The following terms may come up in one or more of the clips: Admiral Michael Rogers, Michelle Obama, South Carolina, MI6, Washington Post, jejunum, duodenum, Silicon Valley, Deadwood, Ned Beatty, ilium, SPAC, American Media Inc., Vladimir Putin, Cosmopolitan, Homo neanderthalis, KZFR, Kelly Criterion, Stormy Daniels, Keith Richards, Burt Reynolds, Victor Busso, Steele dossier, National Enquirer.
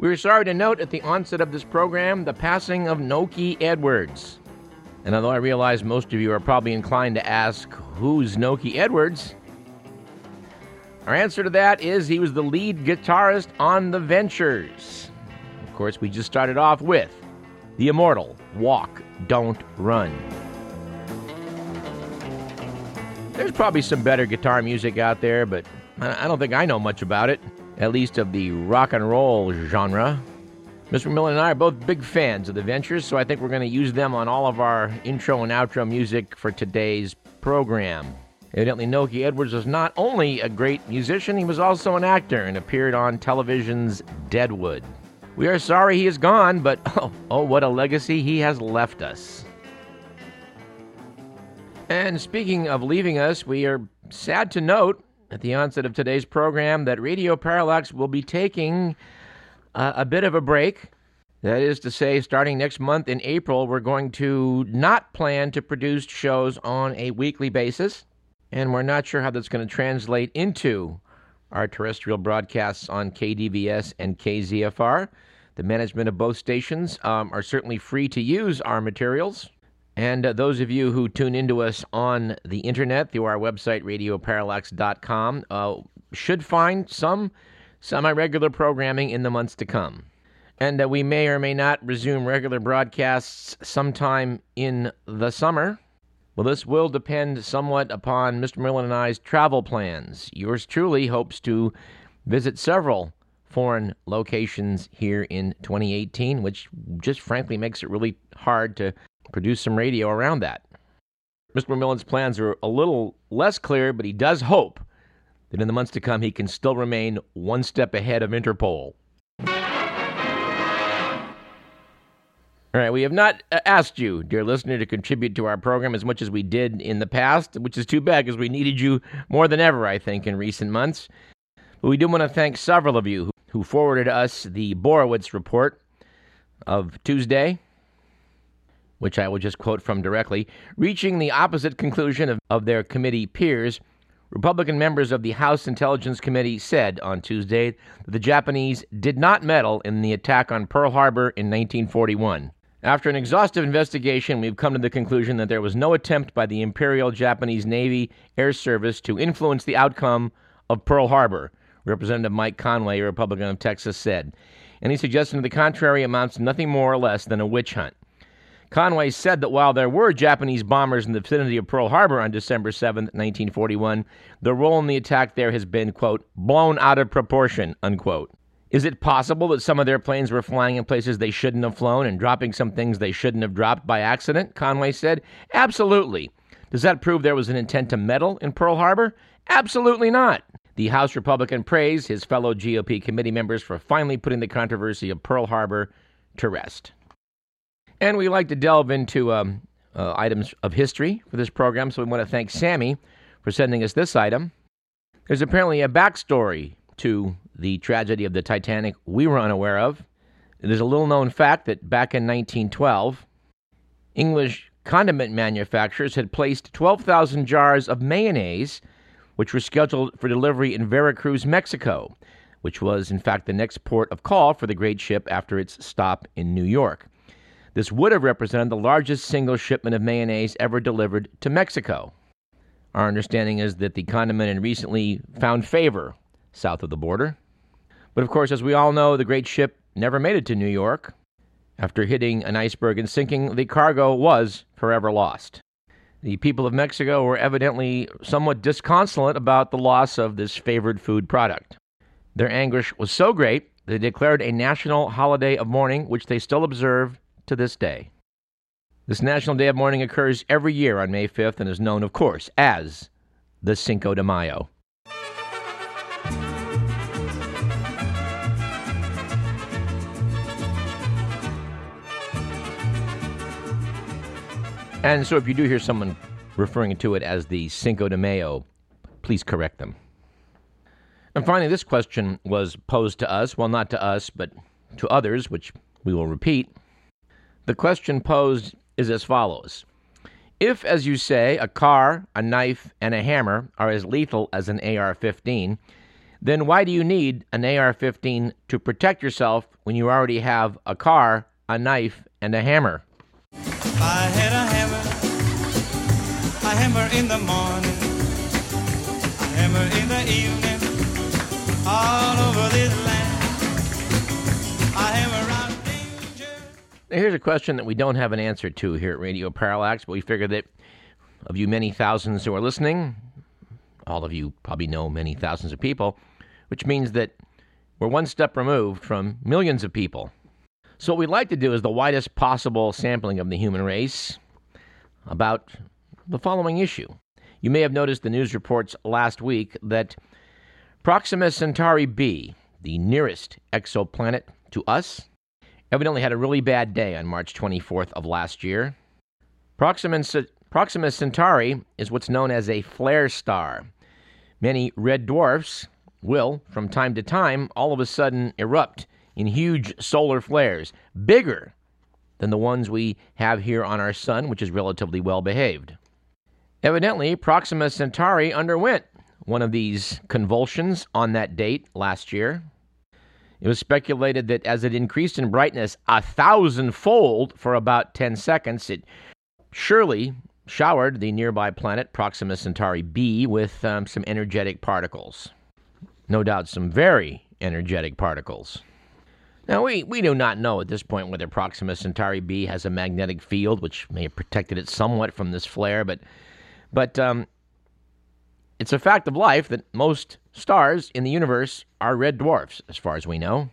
We're sorry to note at the onset of this program the passing of Nokie Edwards. And although I realize most of you are probably inclined to ask, who's Nokie Edwards? Our answer to that is he was the lead guitarist on The Ventures. Of course, we just started off with the immortal Walk, Don't Run. There's probably some better guitar music out there, but I don't think I know much about it. At least of the rock and roll genre. Mr. Miller and I are both big fans of The Ventures, so I think we're going to use them on all of our intro and outro music for today's program. Evidently, Nokie Edwards was not only a great musician, he was also an actor and appeared on television's Deadwood. We are sorry he is gone, but oh, what a legacy he has left us. And speaking of leaving us, we are sad to note at the onset of today's program that Radio Parallax will be taking a bit of a break. That is to say, starting next month in April, we're going to not plan to produce shows on a weekly basis, and we're not sure how that's going to translate into our terrestrial broadcasts on KDVS and KZFR. The management of both stations are certainly free to use our materials. And those of you who tune into us on the internet through our website, radioparallax.com, should find some semi-regular programming in the months to come. And we may or may not resume regular broadcasts sometime in the summer. Well, this will depend somewhat upon Mr. Merlin and I's travel plans. Yours truly hopes to visit several foreign locations here in 2018, which just frankly makes it really hard to produce some radio around that. Mr. McMillan's plans are a little less clear, but he does hope that in the months to come he can still remain one step ahead of Interpol. All right, we have not asked you, dear listener, to contribute to our program as much as we did in the past, which is too bad because we needed you more than ever, I think, in recent months. But we do want to thank several of you who forwarded us the Borowitz report of Tuesday, which I will just quote from directly. Reaching the opposite conclusion of their committee peers, Republican members of the House Intelligence Committee said on Tuesday that the Japanese did not meddle in the attack on Pearl Harbor in 1941. After an exhaustive investigation, we've come to the conclusion that there was no attempt by the Imperial Japanese Navy Air Service to influence the outcome of Pearl Harbor, Representative Mike Conway, a Republican of Texas, said. Any suggestion to the contrary amounts to nothing more or less than a witch hunt. Conway said that while there were Japanese bombers in the vicinity of Pearl Harbor on December 7, 1941, the role in the attack there has been, quote, blown out of proportion, unquote. Is it possible that some of their planes were flying in places they shouldn't have flown and dropping some things they shouldn't have dropped by accident? Conway said. Absolutely. Does that prove there was an intent to meddle in Pearl Harbor? Absolutely not. The House Republican praised his fellow GOP committee members for finally putting the controversy of Pearl Harbor to rest. And we like to delve into items of history for this program, so we want to thank Sammy for sending us this item. There's apparently a backstory to the tragedy of the Titanic we were unaware of. It is a little-known fact that back in 1912, English condiment manufacturers had placed 12,000 jars of mayonnaise, which were scheduled for delivery in Veracruz, Mexico, which was, in fact, the next port of call for the great ship after its stop in New York. This would have represented the largest single shipment of mayonnaise ever delivered to Mexico. Our understanding is that the condiment had recently found favor south of the border. But of course, as we all know, the great ship never made it to New York. After hitting an iceberg and sinking, the cargo was forever lost. The people of Mexico were evidently somewhat disconsolate about the loss of this favored food product. Their anguish was so great, they declared a national holiday of mourning, which they still observe to this day. This National Day of Mourning occurs every year on May 5th and is known, of course, as the Cinco de Mayo. And so if you do hear someone referring to it as the Cinco de Mayo, please correct them. And finally, this question was posed to us, well, not to us, but to others, which we will repeat. The question posed is as follows. If, as you say, a car, a knife, and a hammer are as lethal as an AR-15, then why do you need an AR-15 to protect yourself when you already have a car, a knife, and a hammer? I had a hammer in the morning, a hammer in the evening, all over this land, a hammer out danger. Now here's a question that we don't have an answer to here at Radio Parallax, but we figure that of you many thousands who are listening, all of you probably know many thousands of people, which means that we're one step removed from millions of people. So what we'd like to do is the widest possible sampling of the human race about the following issue. You may have noticed the news reports last week that Proxima Centauri b, the nearest exoplanet to us, evidently had a really bad day on March 24th of last year. Proxima Centauri is what's known as a flare star. Many red dwarfs will, from time to time, all of a sudden erupt in huge solar flares, bigger than the ones we have here on our sun, which is relatively well-behaved. Evidently, Proxima Centauri underwent one of these convulsions on that date last year. It was speculated that as it increased in brightness 1,000-fold for about 10 seconds, it surely showered the nearby planet, Proxima Centauri b, with some energetic particles. No doubt some very energetic particles. Now, we do not know at this point whether Proxima Centauri b has a magnetic field, which may have protected it somewhat from this flare, but it's a fact of life that most stars in the universe are red dwarfs, as far as we know,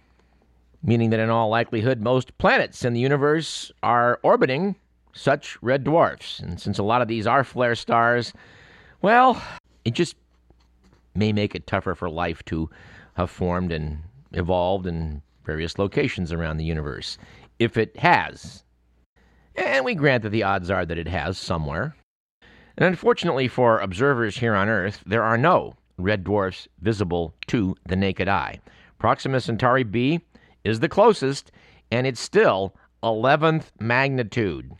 meaning that in all likelihood, most planets in the universe are orbiting such red dwarfs. And since a lot of these are flare stars, well, it just may make it tougher for life to have formed and evolved and various locations around the universe, if it has. And we grant that the odds are that it has somewhere. And unfortunately for observers here on Earth, there are no red dwarfs visible to the naked eye. Proxima Centauri b is the closest, and it's still 11th magnitude.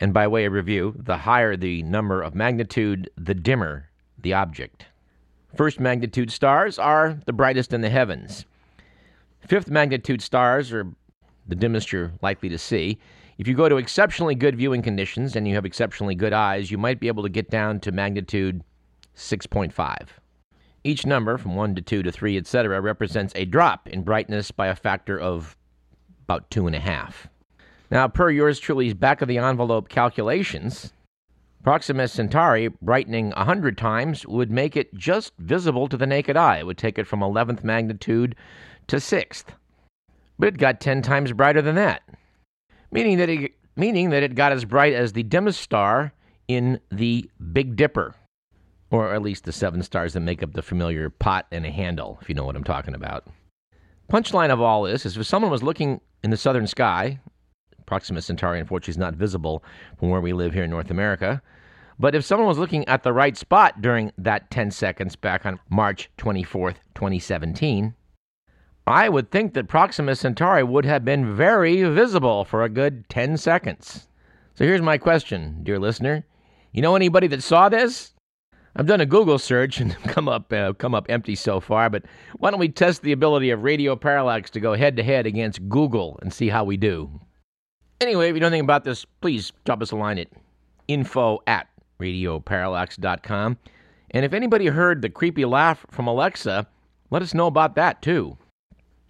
And by way of review, the higher the number of magnitude, the dimmer the object. First magnitude stars are the brightest in the heavens. Fifth magnitude stars are the dimmest you're likely to see. If you go to exceptionally good viewing conditions and you have exceptionally good eyes, you might be able to get down to magnitude 6.5. Each number, from 1 to 2 to 3, etc., represents a drop in brightness by a factor of about 2.5. Now, per yours truly's back-of-the-envelope calculations, Proxima Centauri brightening 100 times would make it just visible to the naked eye. It would take it from 11th magnitude to 6th. But it got 10 times brighter than that, meaning that it got as bright as the dimmest star in the Big Dipper, or at least the 7 stars that make up the familiar pot and a handle, if you know what I'm talking about. Punchline of all this is if someone was looking in the southern sky, Proxima Centauri unfortunately is not visible from where we live here in North America, but if someone was looking at the right spot during that 10 seconds back on March 24th, 2017, I would think that Proxima Centauri would have been very visible for a good 10 seconds. So here's my question, dear listener. You know anybody that saw this? I've done a Google search and come up empty so far, but why don't we test the ability of Radio Parallax to go head-to-head against Google and see how we do? Anyway, if you know anything about this, please drop us a line at info@radioparallax.com. And if anybody heard the creepy laugh from Alexa, let us know about that, too.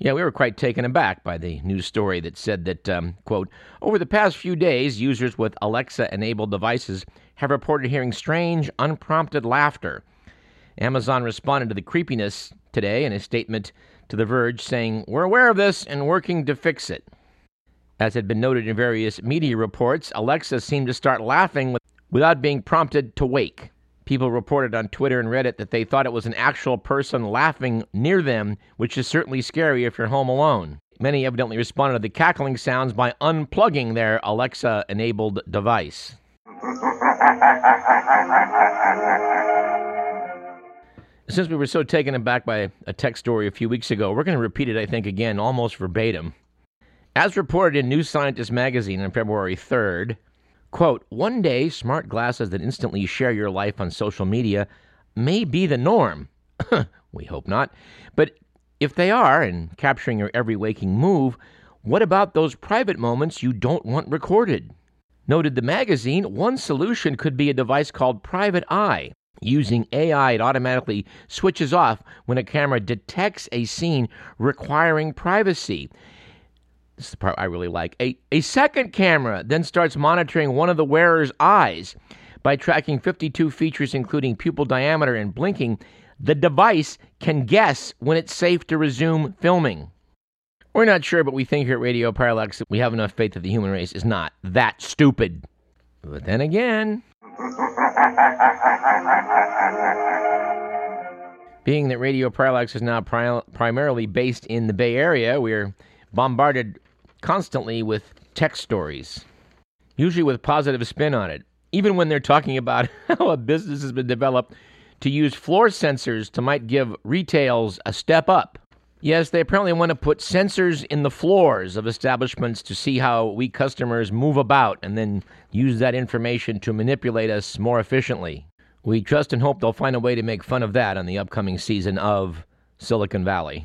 Yeah, we were quite taken aback by the news story that said that, quote, over the past few days, users with Alexa-enabled devices have reported hearing strange, unprompted laughter. Amazon responded to the creepiness today in a statement to The Verge saying, we're aware of this and working to fix it. As had been noted in various media reports, Alexa seemed to start laughing without being prompted to wake. People reported on Twitter and Reddit that they thought it was an actual person laughing near them, which is certainly scary if you're home alone. Many evidently responded to the cackling sounds by unplugging their Alexa-enabled device. Since we were so taken aback by a tech story a few weeks ago, we're going to repeat it, I think, again, almost verbatim. As reported in New Scientist magazine on February 3rd, quote, one day smart glasses that instantly share your life on social media may be the norm. We hope not. But if they are, and capturing your every waking move, what about those private moments you don't want recorded? Noted the magazine, one solution could be a device called Private Eye. Using AI, it automatically switches off when a camera detects a scene requiring privacy. This is the part I really like. A second camera then starts monitoring one of the wearer's eyes. By tracking 52 features, including pupil diameter and blinking, the device can guess when it's safe to resume filming. We're not sure, but we think here at Radio Parallax that we have enough faith that the human race is not that stupid. But then again, being that Radio Parallax is now primarily based in the Bay Area, we're bombarded constantly with tech stories, usually with positive spin on it, even when they're talking about how a business has been developed to use floor sensors to might give retails a step up. Yes, they apparently want to put sensors in the floors of establishments to see how we customers move about and then use that information to manipulate us more efficiently. We trust and hope they'll find a way to make fun of that on the upcoming season of Silicon Valley.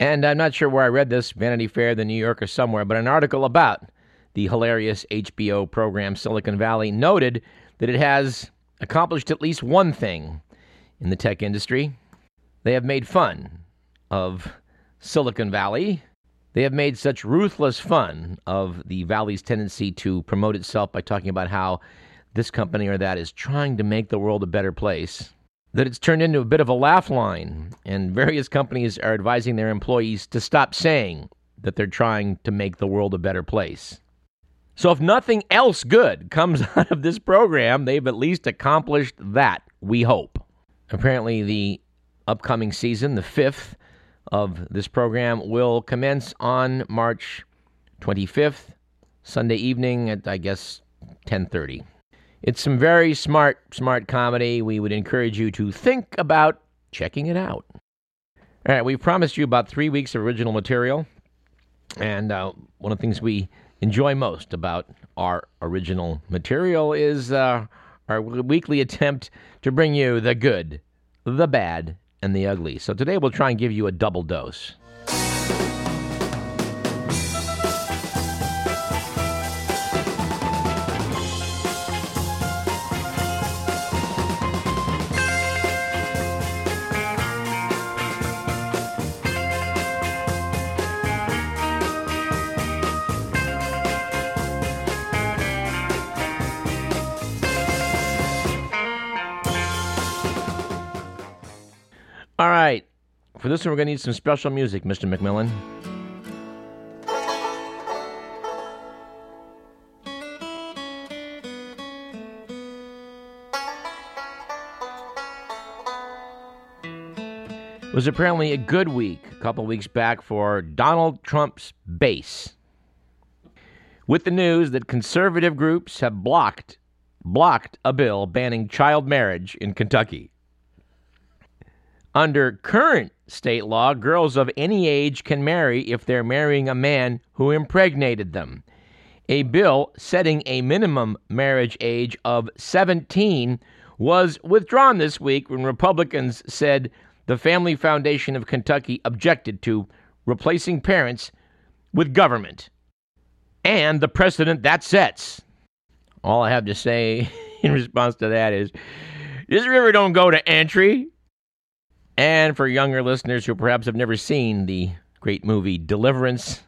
And I'm not sure where I read this, Vanity Fair, The New Yorker, somewhere, but an article about the hilarious HBO program Silicon Valley noted that it has accomplished at least one thing in the tech industry. They have made fun of Silicon Valley. They have made such ruthless fun of the Valley's tendency to promote itself by talking about how this company or that is trying to make the world a better place, that it's turned into a bit of a laugh line, and various companies are advising their employees to stop saying that they're trying to make the world a better place. So if nothing else good comes out of this program, they've at least accomplished that, we hope. Apparently the upcoming season, the 5th of this program, will commence on March 25th, Sunday evening at, I guess, 10:30. It's some very smart comedy. We would encourage you to think about checking it out. All right, we've promised you about 3 weeks of original material. And one of the things we enjoy most about our original material is our weekly attempt to bring you the good, the bad, and the ugly. So today we'll try and give you a double dose. All right, for this one, we're going to need some special music, Mr. McMillan. It was apparently a good week, a couple weeks back, for Donald Trump's base, with the news that conservative groups have blocked a bill banning child marriage in Kentucky. Under current state law, girls of any age can marry if they're marrying a man who impregnated them. A bill setting a minimum marriage age of 17 was withdrawn this week when Republicans said the Family Foundation of Kentucky objected to replacing parents with government and the precedent that sets. All I have to say in response to that is, this river don't go to entry. And for younger listeners who perhaps have never seen the great movie Deliverance,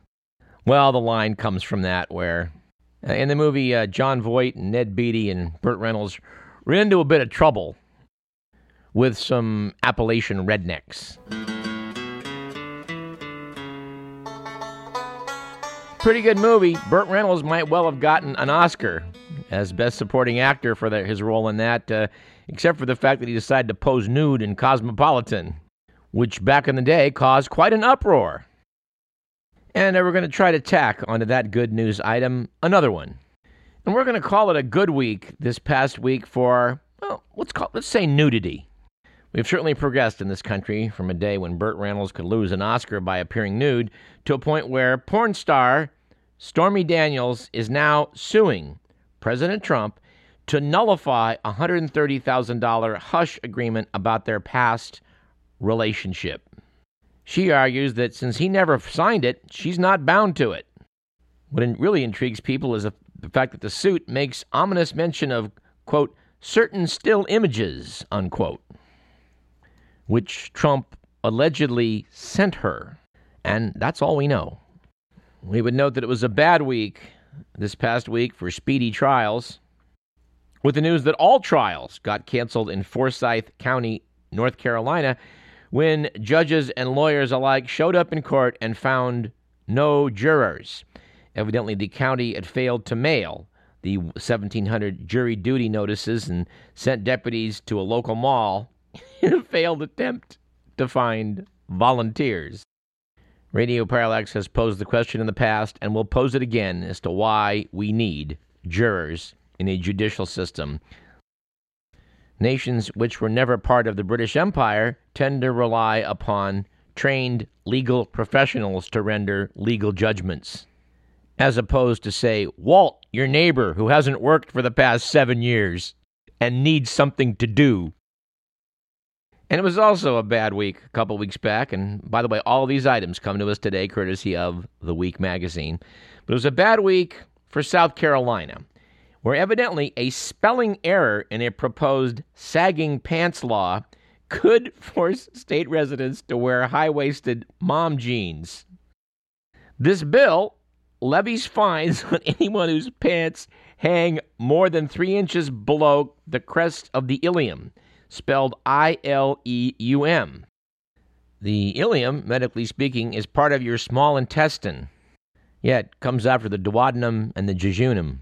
well, the line comes from that where, in the movie, John Voight and Ned Beatty and Burt Reynolds ran into a bit of trouble with some Appalachian rednecks. pretty good movie. Burt Reynolds might well have gotten an Oscar as Best Supporting Actor for his role in that, except for the fact that he decided to pose nude in Cosmopolitan, which back in the day caused quite an uproar. And we're going to try to tack onto that good news item another one. And we're going to call it a good week this past week for, well, let's say nudity. We've certainly progressed in this country from a day when Burt Reynolds could lose an Oscar by appearing nude to a point where porn star Stormy Daniels is now suing President Trump to nullify a $130,000 hush agreement about their past relationship. She argues that since he never signed it, she's not bound to it. What really intrigues people is the fact that the suit makes ominous mention of, quote, certain still images, unquote, which Trump allegedly sent her. And that's all we know. We would note that it was a bad week this past week for speedy trials, with the news that all trials got canceled in Forsyth County, North Carolina, when judges and lawyers alike showed up in court and found no jurors. Evidently, the county had failed to mail the 1,700 jury duty notices and sent deputies to a local mall in a failed attempt to find volunteers. Radio Parallax has posed the question in the past and will pose it again as to why we need jurors in a judicial system. Nations which were never part of the British Empire tend to rely upon trained legal professionals to render legal judgments, as opposed to, say, Walt, your neighbor who hasn't worked for the past 7 years and needs something to do. And it was also a bad week a couple weeks back. And by the way, all these items come to us today courtesy of The Week magazine. But it was a bad week for South Carolina, where evidently a spelling error in a proposed sagging pants law could force state residents to wear high-waisted mom jeans. This bill levies fines on anyone whose pants hang more than 3 inches below the crest of the ilium, spelled I-L-E-U-M. The ileum, medically speaking, is part of your small intestine. Yeah, it comes after the duodenum and the jejunum.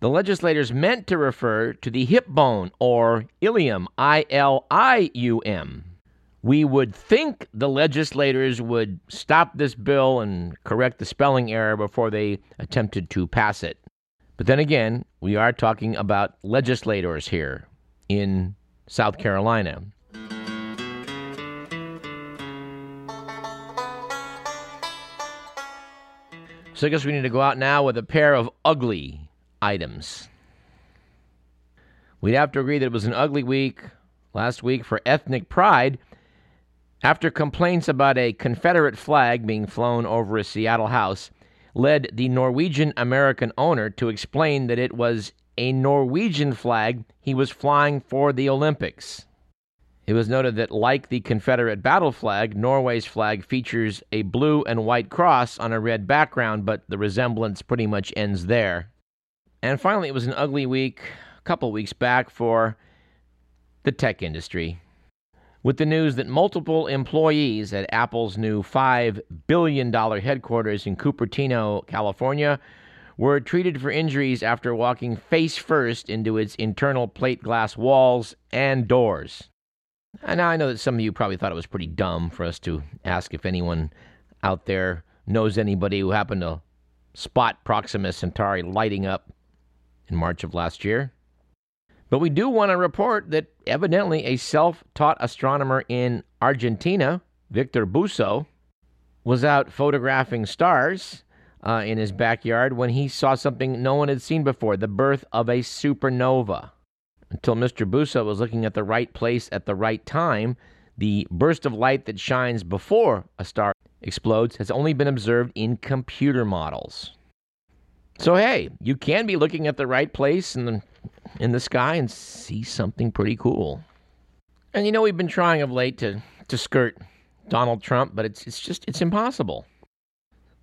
The legislators meant to refer to the hip bone, or ilium, I-L-I-U-M. We would think the legislators would stop this bill and correct the spelling error before they attempted to pass it. But then again, we are talking about legislators here in South Carolina. So I guess we need to go out now with a pair of ugly items. We'd have to agree that it was an ugly week last week for ethnic pride after complaints about a Confederate flag being flown over a Seattle house led the Norwegian-American owner to explain that it was a Norwegian flag he was flying for the Olympics. It was noted that, like the Confederate battle flag, Norway's flag features a blue and white cross on a red background, but the resemblance pretty much ends there. And finally, it was an ugly week a couple weeks back for the tech industry, with the news that multiple employees at Apple's new $5 billion headquarters in Cupertino, California, were treated for injuries after walking face-first into its internal plate glass walls and doors. And I know that some of you probably thought it was pretty dumb for us to ask if anyone out there knows anybody who happened to spot Proxima Centauri lighting up in March of last year. But we do want to report that evidently a self-taught astronomer in Argentina, Victor Busso, was out photographing stars in his backyard when he saw something no one had seen before, the birth of a supernova. Until Mr. Busso was looking at the right place at the right time, the burst of light that shines before a star explodes has only been observed in computer models. So hey, you can be looking at the right place in the sky and see something pretty cool. And you know, we've been trying of late to skirt Donald Trump, but it's just impossible.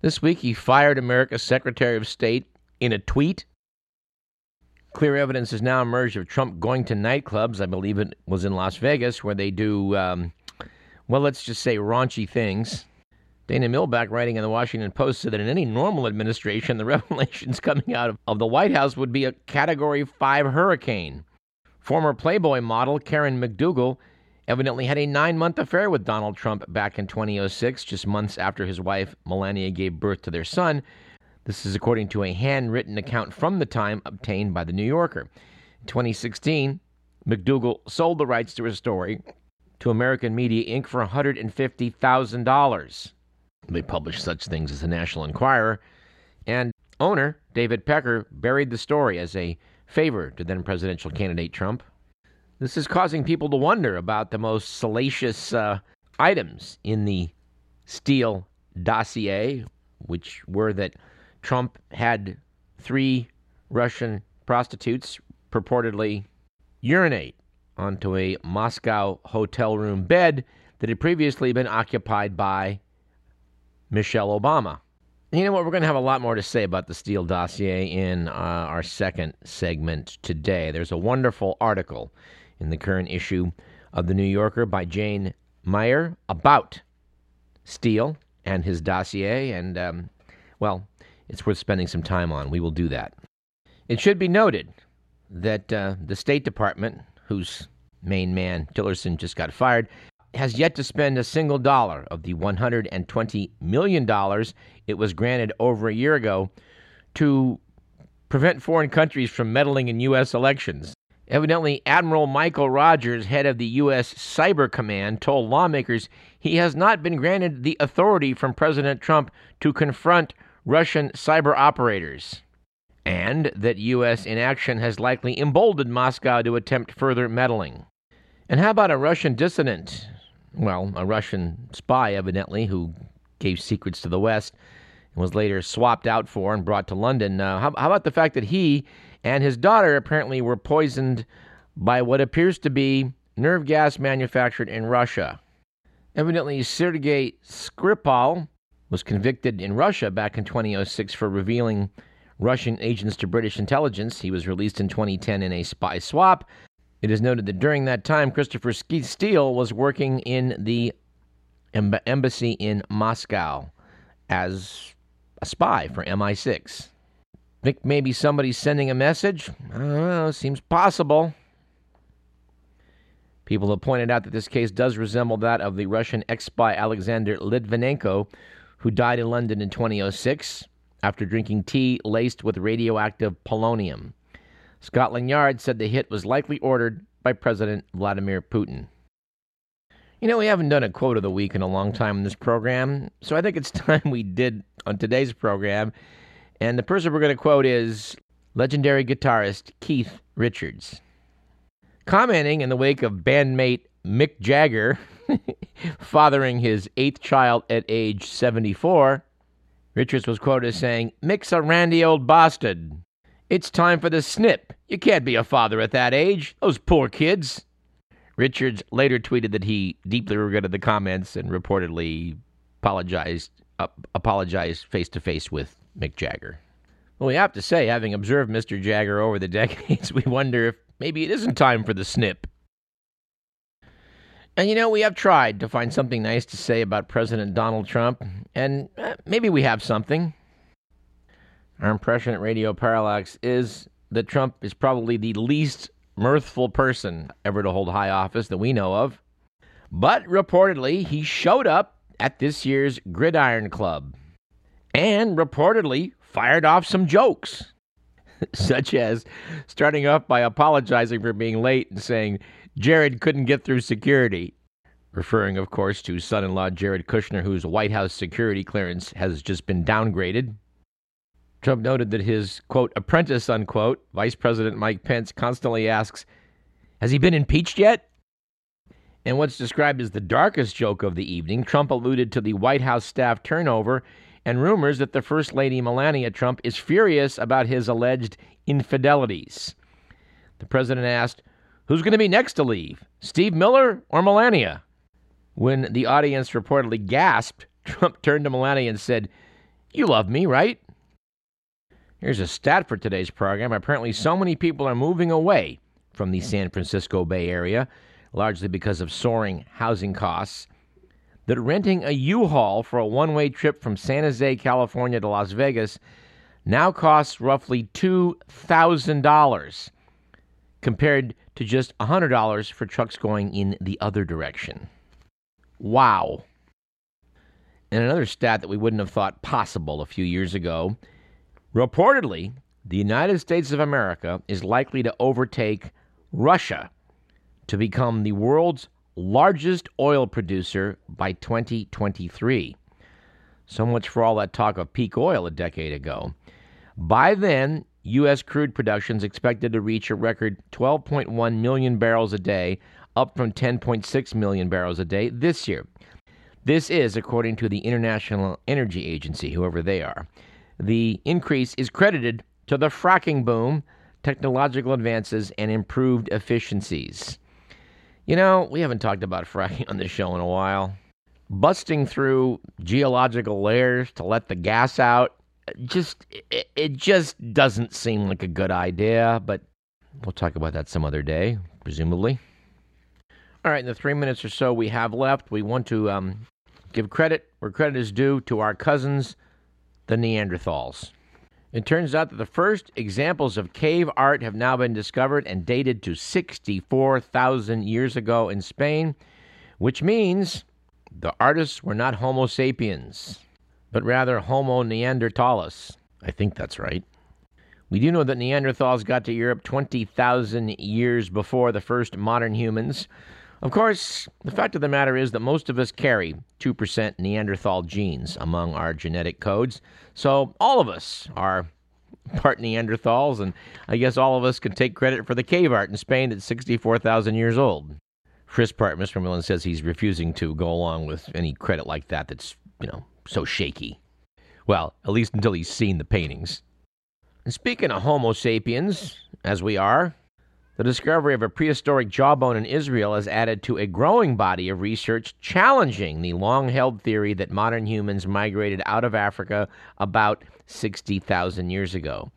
This week he fired America's Secretary of State in a tweet. Clear evidence has now emerged of Trump going to nightclubs. I believe it was in Las Vegas where they do, let's just say raunchy things. Dana Milback, writing in the Washington Post, said that in any normal administration, the revelations coming out of the White House would be a Category 5 hurricane. Former Playboy model Karen McDougal evidently had a 9-month affair with Donald Trump back in 2006, just months after his wife, Melania, gave birth to their son. This is according to a handwritten account from the time obtained by The New Yorker. In 2016, McDougal sold the rights to her story to American Media, Inc. for $150,000. They published such things as the National Enquirer, and owner David Pecker buried the story as a favor to then-presidential candidate Trump. This is causing people to wonder about the most salacious items in the Steele dossier, which were that Trump had 3 Russian prostitutes purportedly urinate onto a Moscow hotel room bed that had previously been occupied by Michelle Obama. You know what? We're going to have a lot more to say about the Steele dossier in our second segment today. There's a wonderful article in the current issue of The New Yorker by Jane Meyer about Steele and his dossier, and, well, it's worth spending some time on. We will do that. It should be noted that the State Department, whose main man, Tillerson, just got fired, has yet to spend a single dollar of the $120 million it was granted over a year ago to prevent foreign countries from meddling in U.S. elections. Evidently, Admiral Michael Rogers, head of the U.S. Cyber Command, told lawmakers he has not been granted the authority from President Trump to confront Russian cyber operators, and that U.S. inaction has likely emboldened Moscow to attempt further meddling. And how about a Russian dissident? Well, a Russian spy, evidently, who gave secrets to the West and was later swapped out for and brought to London. How about the fact that he and his daughter apparently were poisoned by what appears to be nerve gas manufactured in Russia? Evidently, Sergei Skripal was convicted in Russia back in 2006 for revealing Russian agents to British intelligence. He was released in 2010 in a spy swap. It is noted that during that time, Christopher Steele was working in the embassy in Moscow as a spy for MI6. Think maybe somebody's sending a message? I don't know. Seems possible. People have pointed out that this case does resemble that of the Russian ex-spy Alexander Litvinenko, who died in London in 2006 after drinking tea laced with radioactive polonium. Scotland Yard said the hit was likely ordered by President Vladimir Putin. You know, we haven't done a quote of the week in a long time in this program, so I think it's time we did on today's program. And the person we're going to quote is legendary guitarist Keith Richards. Commenting in the wake of bandmate Mick Jagger fathering his 8th child at age 74, Richards was quoted as saying, "Mick's a randy old bastard. It's time for the snip. You can't be a father at that age. Those poor kids." Richards later tweeted that he deeply regretted the comments and reportedly apologized face-to-face with Mick Jagger. Well, we have to say, having observed Mr. Jagger over the decades, we wonder if maybe it isn't time for the snip. And, you know, we have tried to find something nice to say about President Donald Trump, and maybe we have something. Our impression at Radio Parallax is that Trump is probably the least mirthful person ever to hold high office that we know of. But reportedly, he showed up at this year's Gridiron Club and reportedly fired off some jokes, such as starting off by apologizing for being late and saying Jared couldn't get through security, referring, of course, to son-in-law Jared Kushner, whose White House security clearance has just been downgraded. Trump noted that his, quote, apprentice, unquote, Vice President Mike Pence constantly asks, has he been impeached yet? And what's described as the darkest joke of the evening, Trump alluded to the White House staff turnover and rumors that the First Lady Melania Trump is furious about his alleged infidelities. The president asked, who's going to be next to leave, Steve Miller or Melania? When the audience reportedly gasped, Trump turned to Melania and said, you love me, right? Here's a stat for today's program. Apparently, so many people are moving away from the San Francisco Bay Area, largely because of soaring housing costs, that renting a U-Haul for a one-way trip from San Jose, California to Las Vegas now costs roughly $2,000 compared to just $100 for trucks going in the other direction. Wow. And another stat that we wouldn't have thought possible a few years ago, reportedly, the United States of America is likely to overtake Russia to become the world's largest oil producer by 2023. So much for all that talk of peak oil a decade ago. By then, U.S. crude production is expected to reach a record 12.1 million barrels a day, up from 10.6 million barrels a day this year. This is according to the International Energy Agency, whoever they are. The increase is credited to the fracking boom, technological advances, and improved efficiencies. You know, we haven't talked about fracking on this show in a while. Busting through geological layers to let the gas out, it just doesn't seem like a good idea, but we'll talk about that some other day, presumably. All right, in the 3 minutes or so we have left, we want to give credit where credit is due to our cousins, the Neanderthals. It turns out that the first examples of cave art have now been discovered and dated to 64,000 years ago in Spain, which means the artists were not Homo sapiens, but rather Homo neanderthalis. I think that's right. We do know that Neanderthals got to Europe 20,000 years before the first modern humans. Of course, the fact of the matter is that most of us carry 2% Neanderthal genes among our genetic codes. So all of us are part Neanderthals, and I guess all of us can take credit for the cave art in Spain that's 64,000 years old. Chris Part, Mr. Millen, says he's refusing to go along with any credit like that that's, you know, so shaky. Well, at least until he's seen the paintings. And speaking of Homo sapiens, as we are, the discovery of a prehistoric jawbone in Israel has added to a growing body of research challenging the long-held theory that modern humans migrated out of Africa about 60,000 years ago.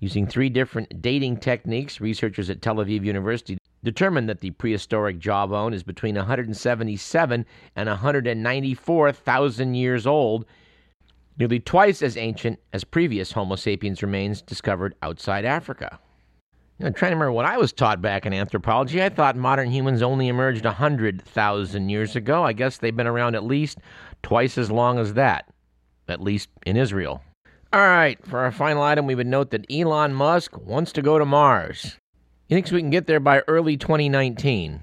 Using three different dating techniques, researchers at Tel Aviv University determined that the prehistoric jawbone is between 177 and 194,000 years old, nearly twice as ancient as previous Homo sapiens remains discovered outside Africa. I'm trying to remember what I was taught back in anthropology. I thought modern humans only emerged 100,000 years ago. I guess they've been around at least twice as long as that, at least in Israel. All right, for our final item, we would note that Elon Musk wants to go to Mars. He thinks we can get there by early 2019.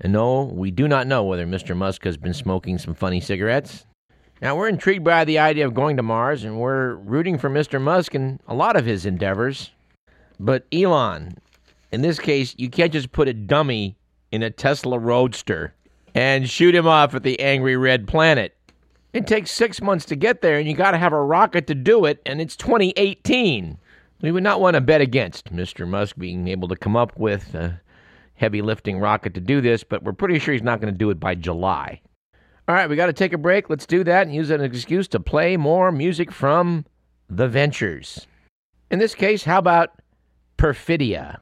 And no, we do not know whether Mr. Musk has been smoking some funny cigarettes. Now, we're intrigued by the idea of going to Mars, and we're rooting for Mr. Musk in a lot of his endeavors. But Elon, in this case, you can't just put a dummy in a Tesla Roadster and shoot him off at the angry red planet. It takes 6 months to get there, and you got to have a rocket to do it, and it's 2018. We would not want to bet against Mr. Musk being able to come up with a heavy-lifting rocket to do this, but we're pretty sure he's not going to do it by July. All right, we got to take a break. Let's do that and use that as an excuse to play more music from The Ventures. In this case, how about Perfidia.